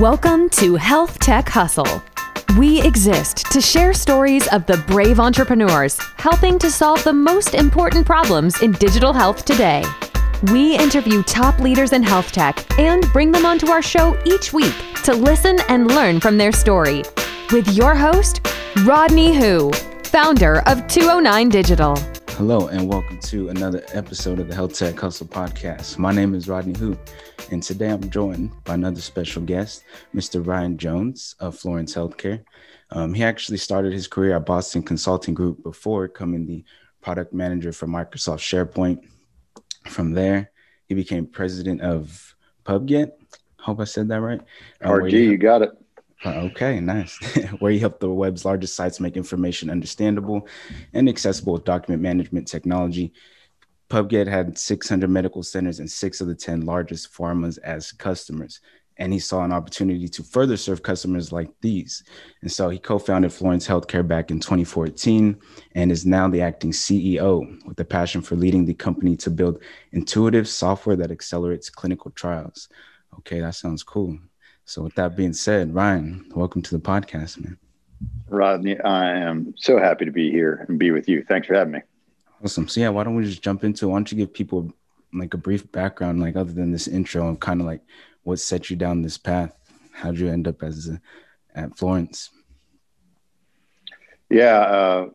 Welcome to Health Tech Hustle. We exist to share stories of the brave entrepreneurs helping to solve the most important problems in digital health today. We interview top leaders in health tech and bring them onto our show each week to listen and learn from their story. With your host, Rodney Hu, founder of 209 Digital. Hello and welcome to another episode of the Health Tech Hustle podcast. My name is Rodney Hu, and today I'm joined by another special guest, Mr. Ryan Jones of Florence Healthcare. He actually started his career at Boston Consulting Group before becoming the product manager for Microsoft SharePoint. From there, he became president of Pubget. Hope I said that right. RG, you got it. Okay, nice. Where he helped the web's largest sites make information understandable and accessible with document management technology. Pubget had 600 medical centers and 6 of the 10 largest pharmas as customers. And he saw an opportunity to further serve customers like these. And so he co-founded Florence Healthcare back in 2014 and is now the acting CEO with a passion for leading the company to build intuitive software that accelerates clinical trials. Okay, that sounds cool. So with that being said, Ryan, welcome to the podcast, man. Rodney, I am so happy to be here and be with you. Thanks for having me. Awesome. So yeah, why don't we just jump into, why don't you give people like a brief background, like other than this intro and kind of like what set you down this path? How'd you end up at Florence? Yeah,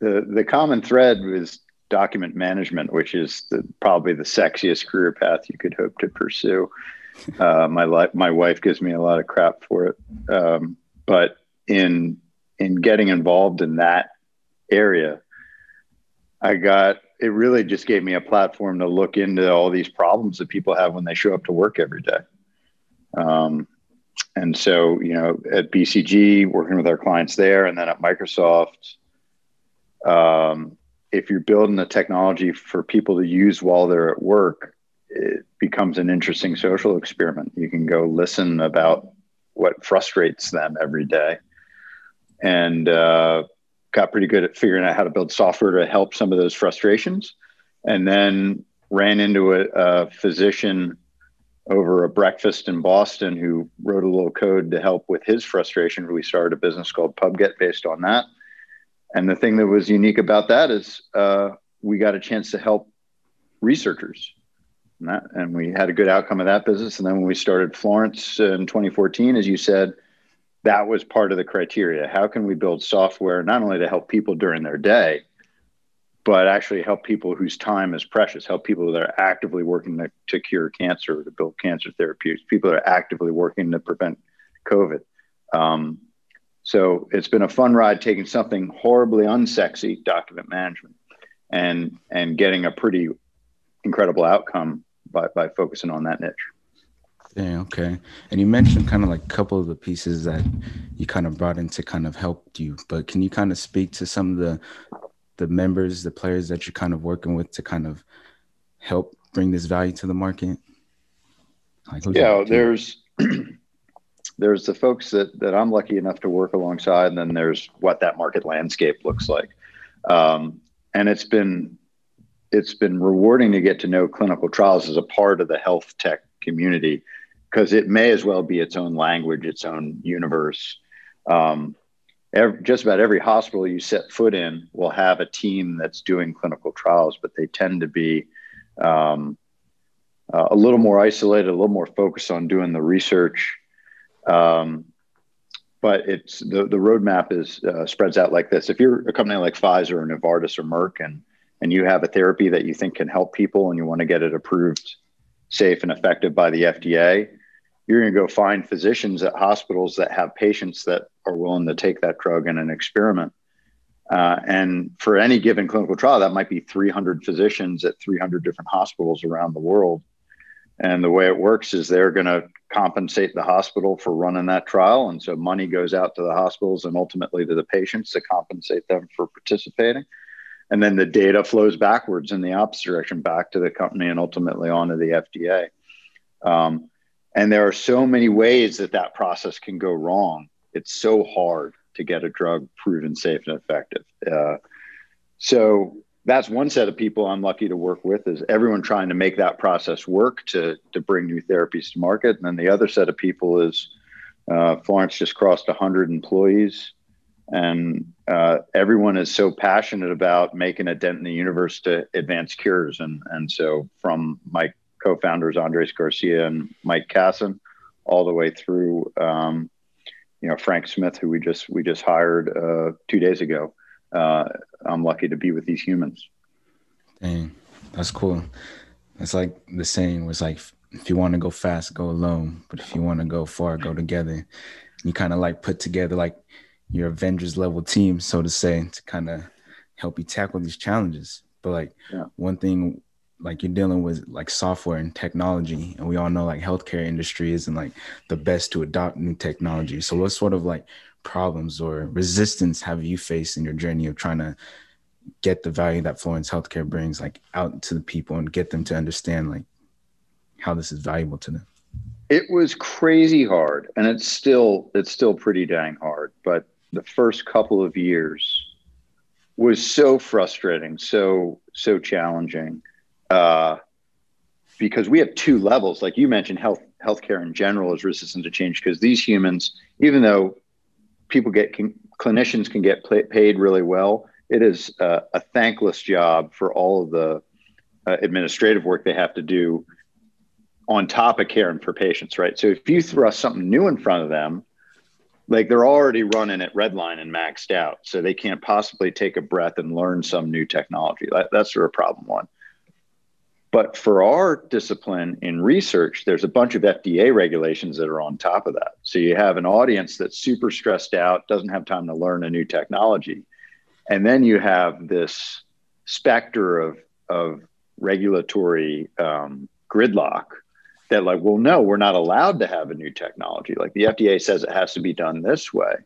the common thread was document management, which is probably the sexiest career path you could hope to pursue. My wife gives me a lot of crap for it. But in getting involved in that area, it really just gave me a platform to look into all these problems that people have when they show up to work every day. And so, you know, at BCG, working with our clients there, and then at Microsoft, if you're building the technology for people to use while they're at work, it becomes an interesting social experiment. You can go listen about what frustrates them every day, and got pretty good at figuring out how to build software to help some of those frustrations. And then ran into a physician over a breakfast in Boston who wrote a little code to help with his frustration. We started a business called Pubget based on that. And the thing that was unique about that is we got a chance to help researchers. And we had a good outcome of that business. And then when we started Florence in 2014, as you said, that was part of the criteria. How can we build software not only to help people during their day, but actually help people whose time is precious, help people that are actively working to cure cancer, to build cancer therapeutics, people that are actively working to prevent COVID. So it's been a fun ride taking something horribly unsexy, document management, and getting a pretty incredible outcome by focusing on that niche. Yeah, okay. And you mentioned kind of like a couple of the pieces that you kind of brought in to kind of help you, but can you kind of speak to some of the members, the players that you're kind of working with to kind of help bring this value to the market? Like, yeah, there's the folks that I'm lucky enough to work alongside, and then there's what that market landscape looks like. And it's been rewarding to get to know clinical trials as a part of the health tech community, because it may as well be its own language, its own universe. Just about every hospital you set foot in will have a team that's doing clinical trials, but they tend to be a little more isolated, a little more focused on doing the research. But it's the roadmap is spreads out like this. If you're a company like Pfizer or Novartis or Merck, and you have a therapy that you think can help people and you want to get it approved safe and effective by the FDA, you're going to go find physicians at hospitals that have patients that are willing to take that drug in an experiment. And for any given clinical trial, that might be 300 physicians at 300 different hospitals around the world. And the way it works is they're going to compensate the hospital for running that trial. And so money goes out to the hospitals and ultimately to the patients to compensate them for participating. And then the data flows backwards in the opposite direction, back to the company and ultimately onto the FDA. And there are so many ways that process can go wrong. It's so hard to get a drug proven safe and effective. So that's one set of people I'm lucky to work with, is everyone trying to make that process work to bring new therapies to market. And then the other set of people is Florence just crossed 100 employees, and everyone is so passionate about making a dent in the universe to advance cures. And so from my co-founders, Andres Garcia and Mike Casson, all the way through, Frank Smith, who we just hired 2 days ago. I'm lucky to be with these humans. Dang, that's cool. It's like the saying was like, if you want to go fast, go alone. But if you want to go far, go together. And you kind of like put together like your Avengers level team, so to say, to kind of help you tackle these challenges. But like one thing, like you're dealing with like software and technology, and we all know like healthcare industry isn't like the best to adopt new technology. So what sort of like problems or resistance have you faced in your journey of trying to get the value that Florence Healthcare brings like out to the people and get them to understand like how this is valuable to them? It was crazy hard, and it's still pretty dang hard. But the first couple of years was so frustrating, so challenging, because we have two levels. Like you mentioned, healthcare in general is resistant to change because these humans, even though clinicians can get paid really well, it is a thankless job for all of the administrative work they have to do on top of caring for patients, right? So if you thrust something new in front of them, like they're already running at redline and maxed out, so they can't possibly take a breath and learn some new technology. That's sort of problem one. But for our discipline in research, there's a bunch of FDA regulations that are on top of that. So you have an audience that's super stressed out, doesn't have time to learn a new technology. And then you have this specter of regulatory gridlock that like, well, no, we're not allowed to have a new technology. Like the FDA says it has to be done this way.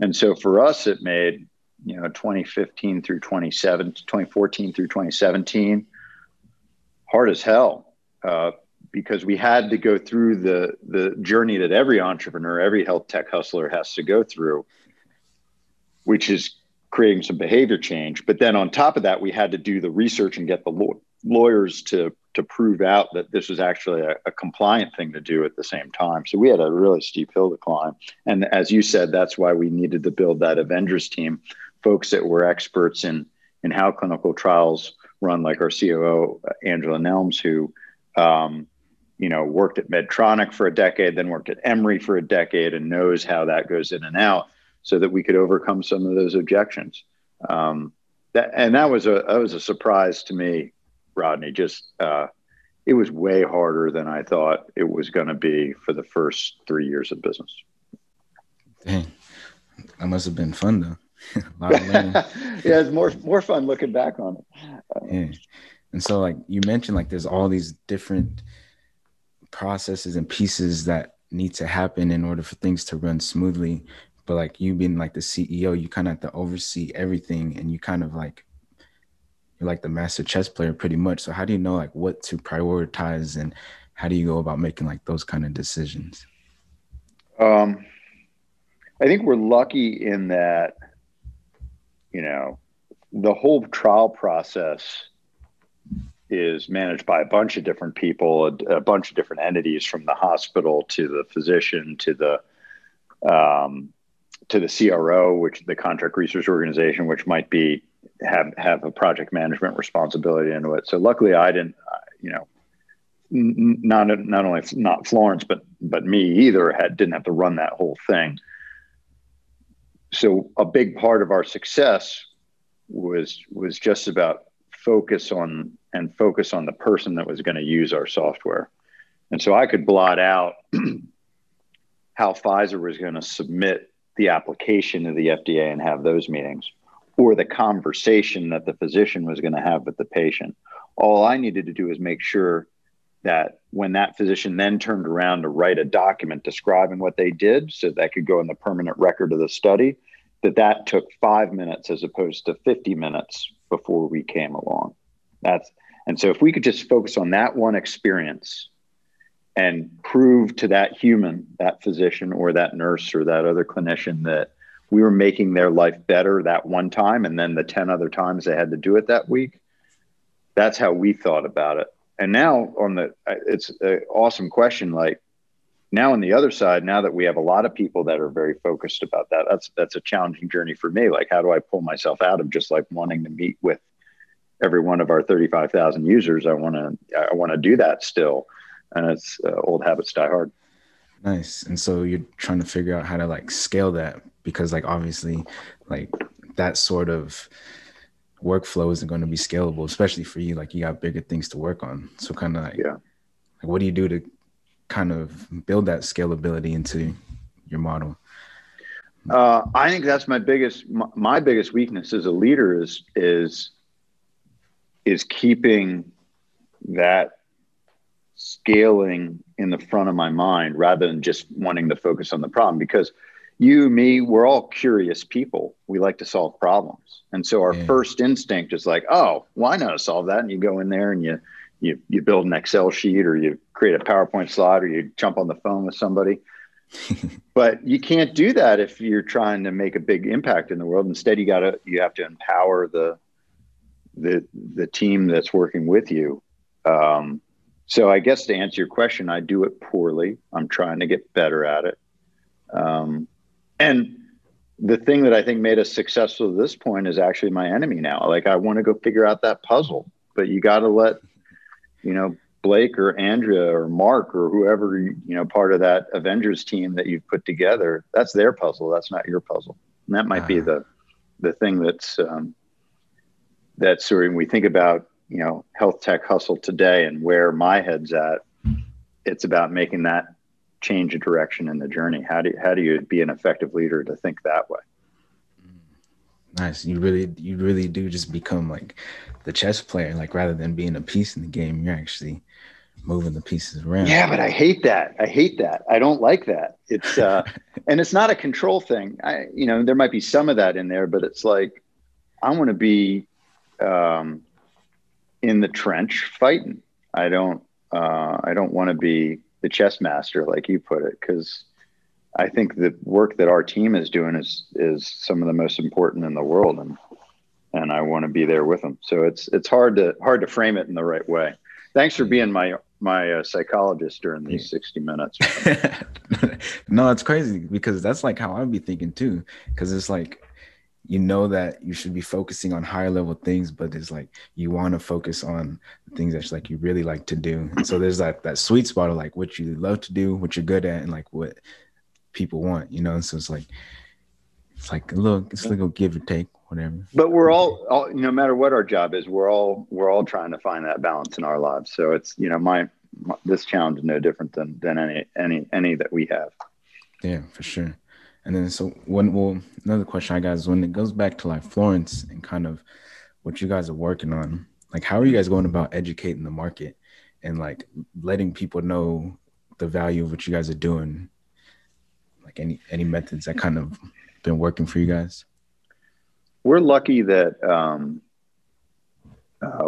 And so for us, it made, 2015 through 2014 through 2017, hard as hell, because we had to go through the journey that every entrepreneur, every health tech hustler has to go through, which is creating some behavior change. But then on top of that, we had to do the research and get the lawyers to prove out that this was actually a compliant thing to do at the same time. So we had a really steep hill to climb. And as you said, that's why we needed to build that Avengers team, folks that were experts in how clinical trials run, like our COO, Angela Nelms, who, worked at Medtronic for a decade, then worked at Emory for a decade, and knows how that goes in and out, so that we could overcome some of those objections. That was a surprise to me, Rodney. Just it was way harder than I thought it was going to be for the first 3 years of business. Dang, that must have been fun though. Yeah, it's more fun looking back on it. Yeah. And so like you mentioned, like there's all these different processes and pieces that need to happen in order for things to run smoothly. But like you being like the CEO, you kind of have to oversee everything, and you kind of like, you're like the master chess player pretty much. So how do you know like what to prioritize, and how do you go about making like those kind of decisions? I think we're lucky in that, the whole trial process is managed by a bunch of different people, a bunch of different entities, from the hospital to the physician to the CRO, which the contract research organization, which might be have a project management responsibility into it. So luckily, I didn't, not only not Florence, but me either didn't have to run that whole thing. So a big part of our success was just about focus on the person that was going to use our software. And so I could blot out how Pfizer was going to submit the application to the FDA and have those meetings, or the conversation that the physician was going to have with the patient. All I needed to do was make sure that when that physician then turned around to write a document describing what they did, so that could go in the permanent record of the study, that took 5 minutes as opposed to 50 minutes before we came along. And so if we could just focus on that one experience and prove to that human, that physician or that nurse or that other clinician, that we were making their life better that one time, and then the 10 other times they had to do it that week. That's how we thought about it. And now on the, it's an awesome question. Like now on the other side, now that we have a lot of people that are very focused about that, that's a challenging journey for me. Like, how do I pull myself out of just like wanting to meet with every one of our 35,000 users? I want to do that still. And it's old habits die hard. Nice. And so you're trying to figure out how to like scale that, because like, obviously like that sort of workflow isn't going to be scalable, especially for you. Like you got bigger things to work on. So kind of like, yeah, like what do you do to kind of build that scalability into your model? I think that's my biggest weakness as a leader is keeping that scaling in the front of my mind rather than just wanting to focus on the problem, because you, me, we're all curious people. We like to solve problems. And so our first instinct is like, oh, well, I know how to solve that. And you go in there and you build an Excel sheet, or you create a PowerPoint slide, or you jump on the phone with somebody. But you can't do that if you're trying to make a big impact in the world. Instead, you have to empower the team that's working with you. So I guess to answer your question, I do it poorly. I'm trying to get better at it. And the thing that I think made us successful to this point is actually my enemy now. Like I want to go figure out that puzzle, but you got to let, Blake or Andrea or Mark or whoever, part of that Avengers team that you've put together, that's their puzzle. That's not your puzzle. And that might be the thing that's sort of, when we think about, Health Tech Hustle today and where my head's at, it's about making that change of direction in the journey. How do you be an effective leader to think that way? Nice. You really do just become like the chess player, like rather than being a piece in the game, you're actually moving the pieces around. Yeah, but I hate that. I don't like that. It's and it's not a control thing. There might be some of that in there, but it's like I want to be in the trench fighting. I don't want to be the chess master, like you put it, because I think the work that our team is doing is some of the most important in the world, and I want to be there with them. So it's hard to frame it in the right way. Thanks for being my psychologist during these 60 minutes. No, it's crazy because that's like how I'd be thinking too, because it's like that you should be focusing on higher level things, but it's like you want to focus on things that's like you really like to do. And so there's like that sweet spot of like what you love to do, what you're good at, and like what people want, And so it's like a little, give or take, whatever. But we're all no matter what our job is, we're all trying to find that balance in our lives. So it's this challenge is no different than any that we have. Yeah, for sure. And then, another question I got is when it goes back to like Florence and kind of what you guys are working on, like, how are you guys going about educating the market and like letting people know the value of what you guys are doing? Like any methods that kind of been working for you guys? We're lucky that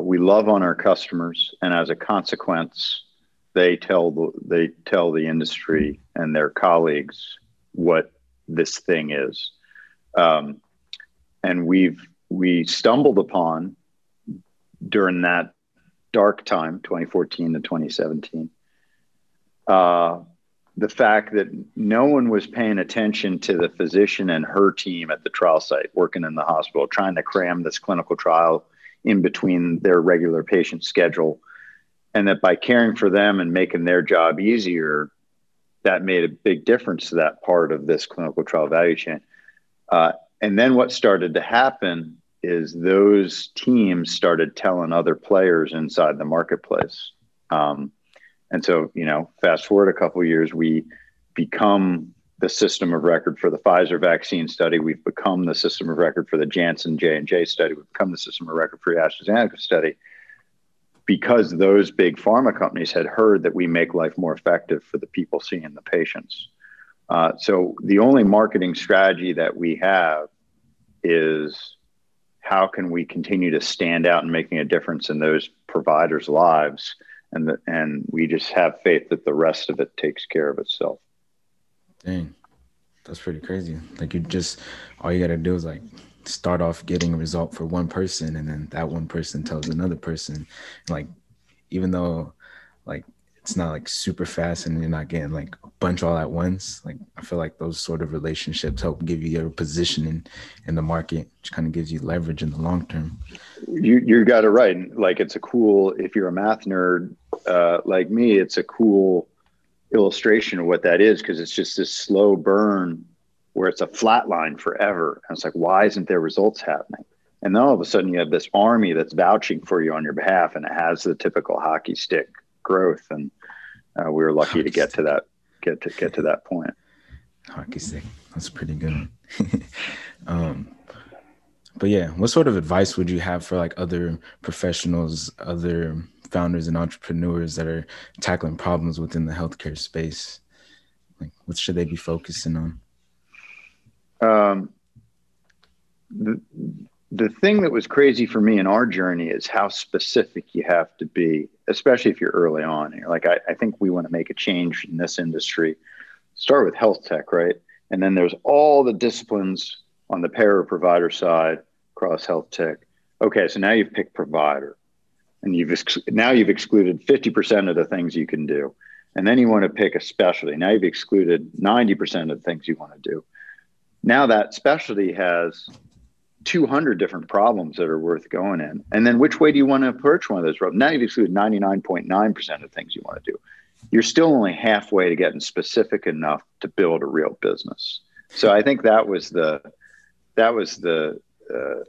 we love on our customers, and as a consequence, they tell the industry and their colleagues what this thing is. And we stumbled upon during that dark time, 2014 to 2017, the fact that no one was paying attention to the physician and her team at the trial site working in the hospital, trying to cram this clinical trial in between their regular patient schedule. And that by caring for them and making their job easier, that made a big difference to that part of this clinical trial value chain. And then what started to happen is those teams started telling other players inside the marketplace. And so, fast forward a couple of years, we become the system of record for the Pfizer vaccine study. We've become the system of record for the Janssen J&J study. We've become the system of record for the AstraZeneca study, because those big pharma companies had heard that we make life more effective for the people seeing the patients. So the only marketing strategy that we have is how can we continue to stand out and making a difference in those providers' lives, and we just have faith that the rest of it takes care of itself. Dang. That's pretty crazy. Like, you just, all you got to do is like start off getting a result for one person, and then that one person tells another person. Like, even though like it's not like super fast and you're not getting like a bunch all at once, like I feel like those sort of relationships help give you your positioning in the market, which kind of gives you leverage in the long term. You got it right. Like, it's a cool, if you're a math nerd like me, it's a cool illustration of what that is, because it's just this slow burn where it's a flat line forever. And it's like, why isn't there results happening? And then all of a sudden you have this army that's vouching for you on your behalf, and it has the typical hockey stick growth. And we were lucky to get to that point. Hockey stick. That's pretty good. But yeah, what sort of advice would you have for like other professionals, other founders and entrepreneurs that are tackling problems within the healthcare space? Like, what should they be focusing on? The thing that was crazy for me in our journey is how specific you have to be, especially if you're early on. You're like, I think we want to make a change in this industry. Start with health tech, right? And then there's all the disciplines on the payer provider side across health tech. Okay, so now you've picked provider, and now you've excluded 50% of the things you can do. And then you want to pick a specialty. Now you've excluded 90% of the things you want to do. Now that specialty has 200 different problems that are worth going in. And then which way do you want to approach one of those problems? Now you've excluded 99.9% of things you want to do. You're still only halfway to getting specific enough to build a real business. So I think that was the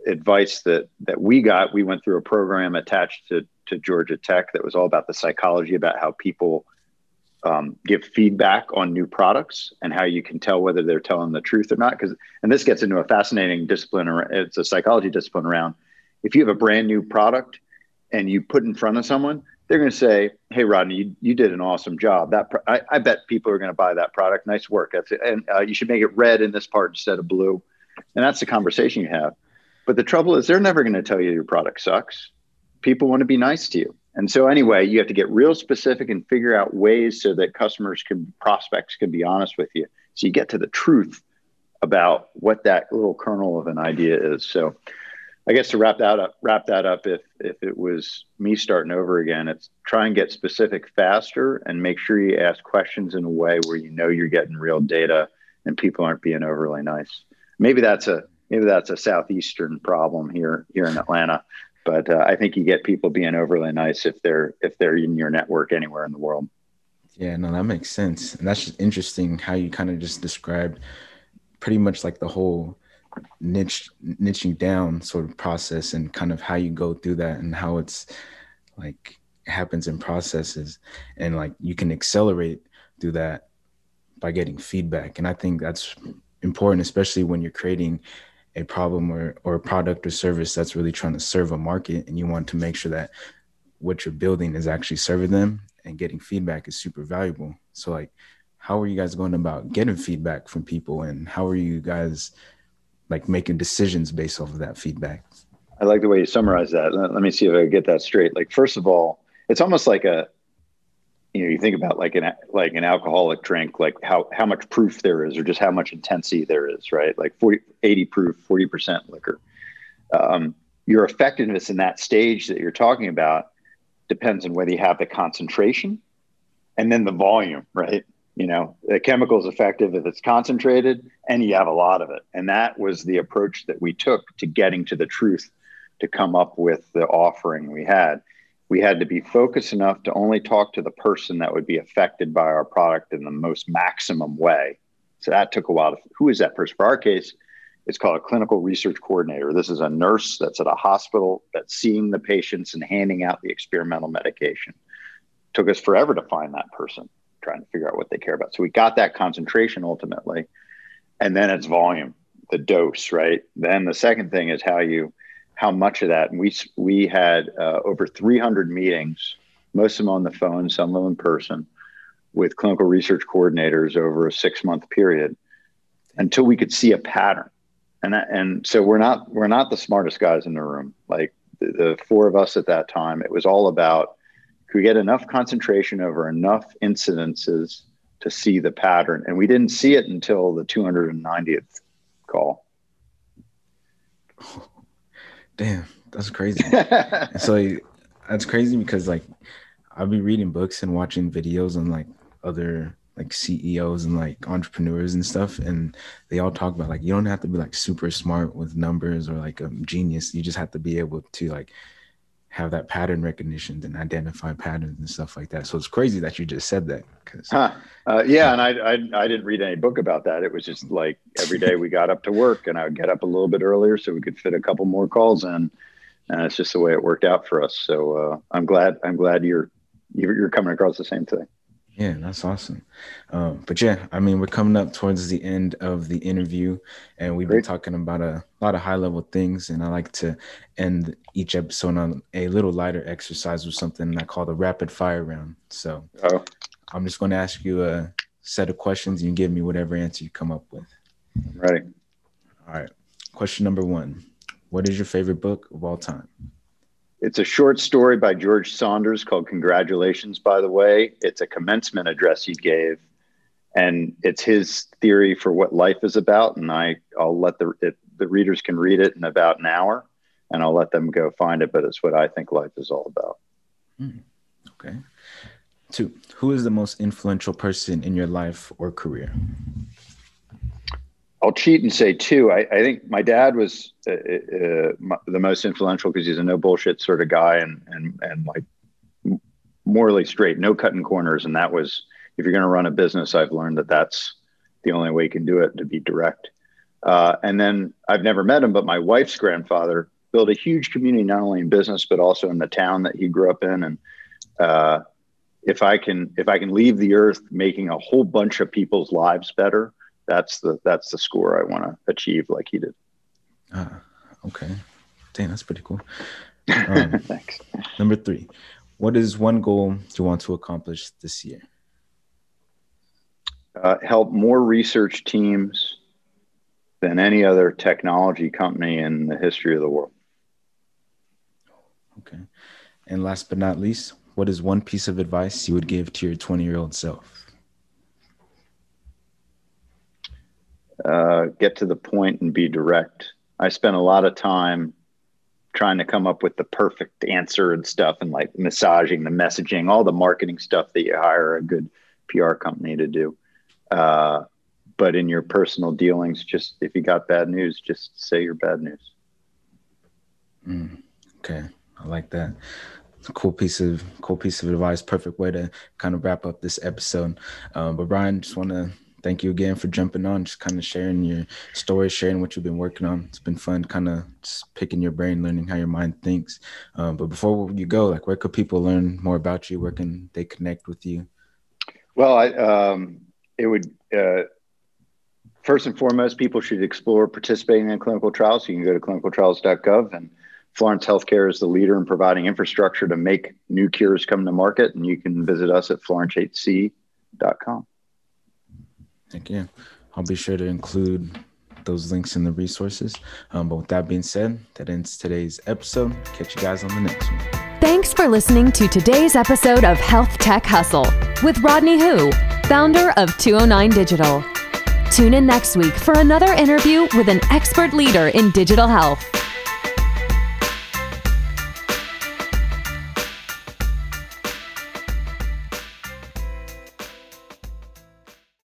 advice that we got. We went through a program attached to Georgia Tech that was all about the psychology, about how people give feedback on new products and how you can tell whether they're telling the truth or not. And this gets into a fascinating discipline. It's a psychology discipline around, if you have a brand new product and you put in front of someone, they're going to say, "Hey, Rodney, you did an awesome job. I bet people are going to buy that product. Nice work. That's it. And you should make it red in this part instead of blue." And that's the conversation you have. But the trouble is, they're never going to tell you your product sucks. People want to be nice to you. And so anyway, you have to get real specific and figure out ways so that prospects can be honest with you. So you get to the truth about what that little kernel of an idea is. So I guess to wrap that up, if it was me starting over again, it's try and get specific faster and make sure you ask questions in a way where you know you're getting real data and people aren't being overly nice. Maybe that's a Southeastern problem here in Atlanta. But I think you get people being overly nice if they're in your network anywhere in the world. Yeah, no, that makes sense. And that's just interesting how you kind of just described pretty much like the whole niching down sort of process and kind of how you go through that and how it's like happens in processes, and like you can accelerate through that by getting feedback. And I think that's important, especially when you're creating a problem or a product or service that's really trying to serve a market, and you want to make sure that what you're building is actually serving them, and getting feedback is super valuable. So like, how are you guys going about getting feedback from people, and how are you guys like making decisions based off of that feedback? I like the way you summarize that. Let me see if I can get that straight. Like, first of all, it's almost like you think about like an alcoholic drink, like how much proof there is, or just how much intensity there is, right? Like 80 proof, 40% liquor. Your effectiveness in that stage that you're talking about depends on whether you have the concentration and then the volume, right? You know, the chemical is effective if it's concentrated and you have a lot of it. And that was the approach that we took to getting to the truth, to come up with the offering we had. We had to be focused enough to only talk to the person that would be affected by our product in the most maximum way. So that took a while. Who is that person? For our case, it's called a clinical research coordinator. This is a nurse that's at a hospital that's seeing the patients and handing out the experimental medication. Took us forever to find that person, trying to figure out what they care about. So we got that concentration ultimately. And then it's volume, the dose, right? Then the second thing is how much of that. And we had over 300 meetings, most of them on the phone, some of them in person, with clinical research coordinators over a 6-month period until we could see a pattern. And so we're not the smartest guys in the room. Like the four of us at that time, it was all about, could we get enough concentration over enough incidences to see the pattern. And we didn't see it until the 290th call. Oh, damn, that's crazy. So that's crazy because like I'll be reading books and watching videos on like other like CEOs and like entrepreneurs and stuff. And they all talk about like, you don't have to be like super smart with numbers or like a genius. You just have to be able to like have that pattern recognition and identify patterns and stuff like that. So it's crazy that you just said that. Yeah. And I didn't read any book about that. It was just like every day we got up to work and I would get up a little bit earlier so we could fit a couple more calls in. And it's just the way it worked out for us. So I'm glad you're coming across the same thing. Yeah, that's awesome. But yeah, I mean, we're coming up towards the end of the interview and we've been talking about a lot of high level things. And I like to end each episode on a little lighter exercise with something I call the rapid fire round. So I'm just going to ask you a set of questions and you give me whatever answer you come up with. Right. All right. Question number one. What is your favorite book of all time? It's a short story by George Saunders called Congratulations, by the way. It's a commencement address he gave, and it's his theory for what life is about. And I'll let the readers can read it in about an hour, and I'll let them go find it. But it's what I think life is all about. Okay. 2, who is the most influential person in your life or career? I'll cheat and say 2. I think my dad was the most influential because he's a no bullshit sort of guy and like morally straight, no cutting corners. And that was, if you're going to run a business, I've learned that that's the only way you can do it, to be direct. And then I've never met him, but my wife's grandfather built a huge community, not only in business, but also in the town that he grew up in. And, if I can leave the earth making a whole bunch of people's lives better, that's the score I want to achieve like he did. Okay. Dang, that's pretty cool. Thanks. Number 3, what is one goal you want to accomplish this year? Help more research teams than any other technology company in the history of the world. Okay. And last but not least, what is one piece of advice you would give to your 20-year-old self? Get to the point and be direct. I spent a lot of time trying to come up with the perfect answer and stuff and like massaging the messaging, all the marketing stuff that you hire a good PR company to do. But in your personal dealings, just if you got bad news, just say your bad news. Okay. I like that. Cool piece of advice. Perfect way to kind of wrap up this episode. But Ryan, just want to thank you again for jumping on, just kind of sharing your story, sharing what you've been working on. It's been fun kind of just picking your brain, learning how your mind thinks. But before you go, like where could people learn more about you? Where can they connect with you? Well, first and foremost, people should explore participating in clinical trials. So you can go to clinicaltrials.gov, and Florence Healthcare is the leader in providing infrastructure to make new cures come to market. And you can visit us at FlorenceHC.com. Thank you. I'll be sure to include those links in the resources. But with that being said, that ends today's episode. Catch you guys on the next one. Thanks for listening to today's episode of Health Tech Hustle with Rodney Hu, founder of 209 Digital. Tune in next week for another interview with an expert leader in digital health.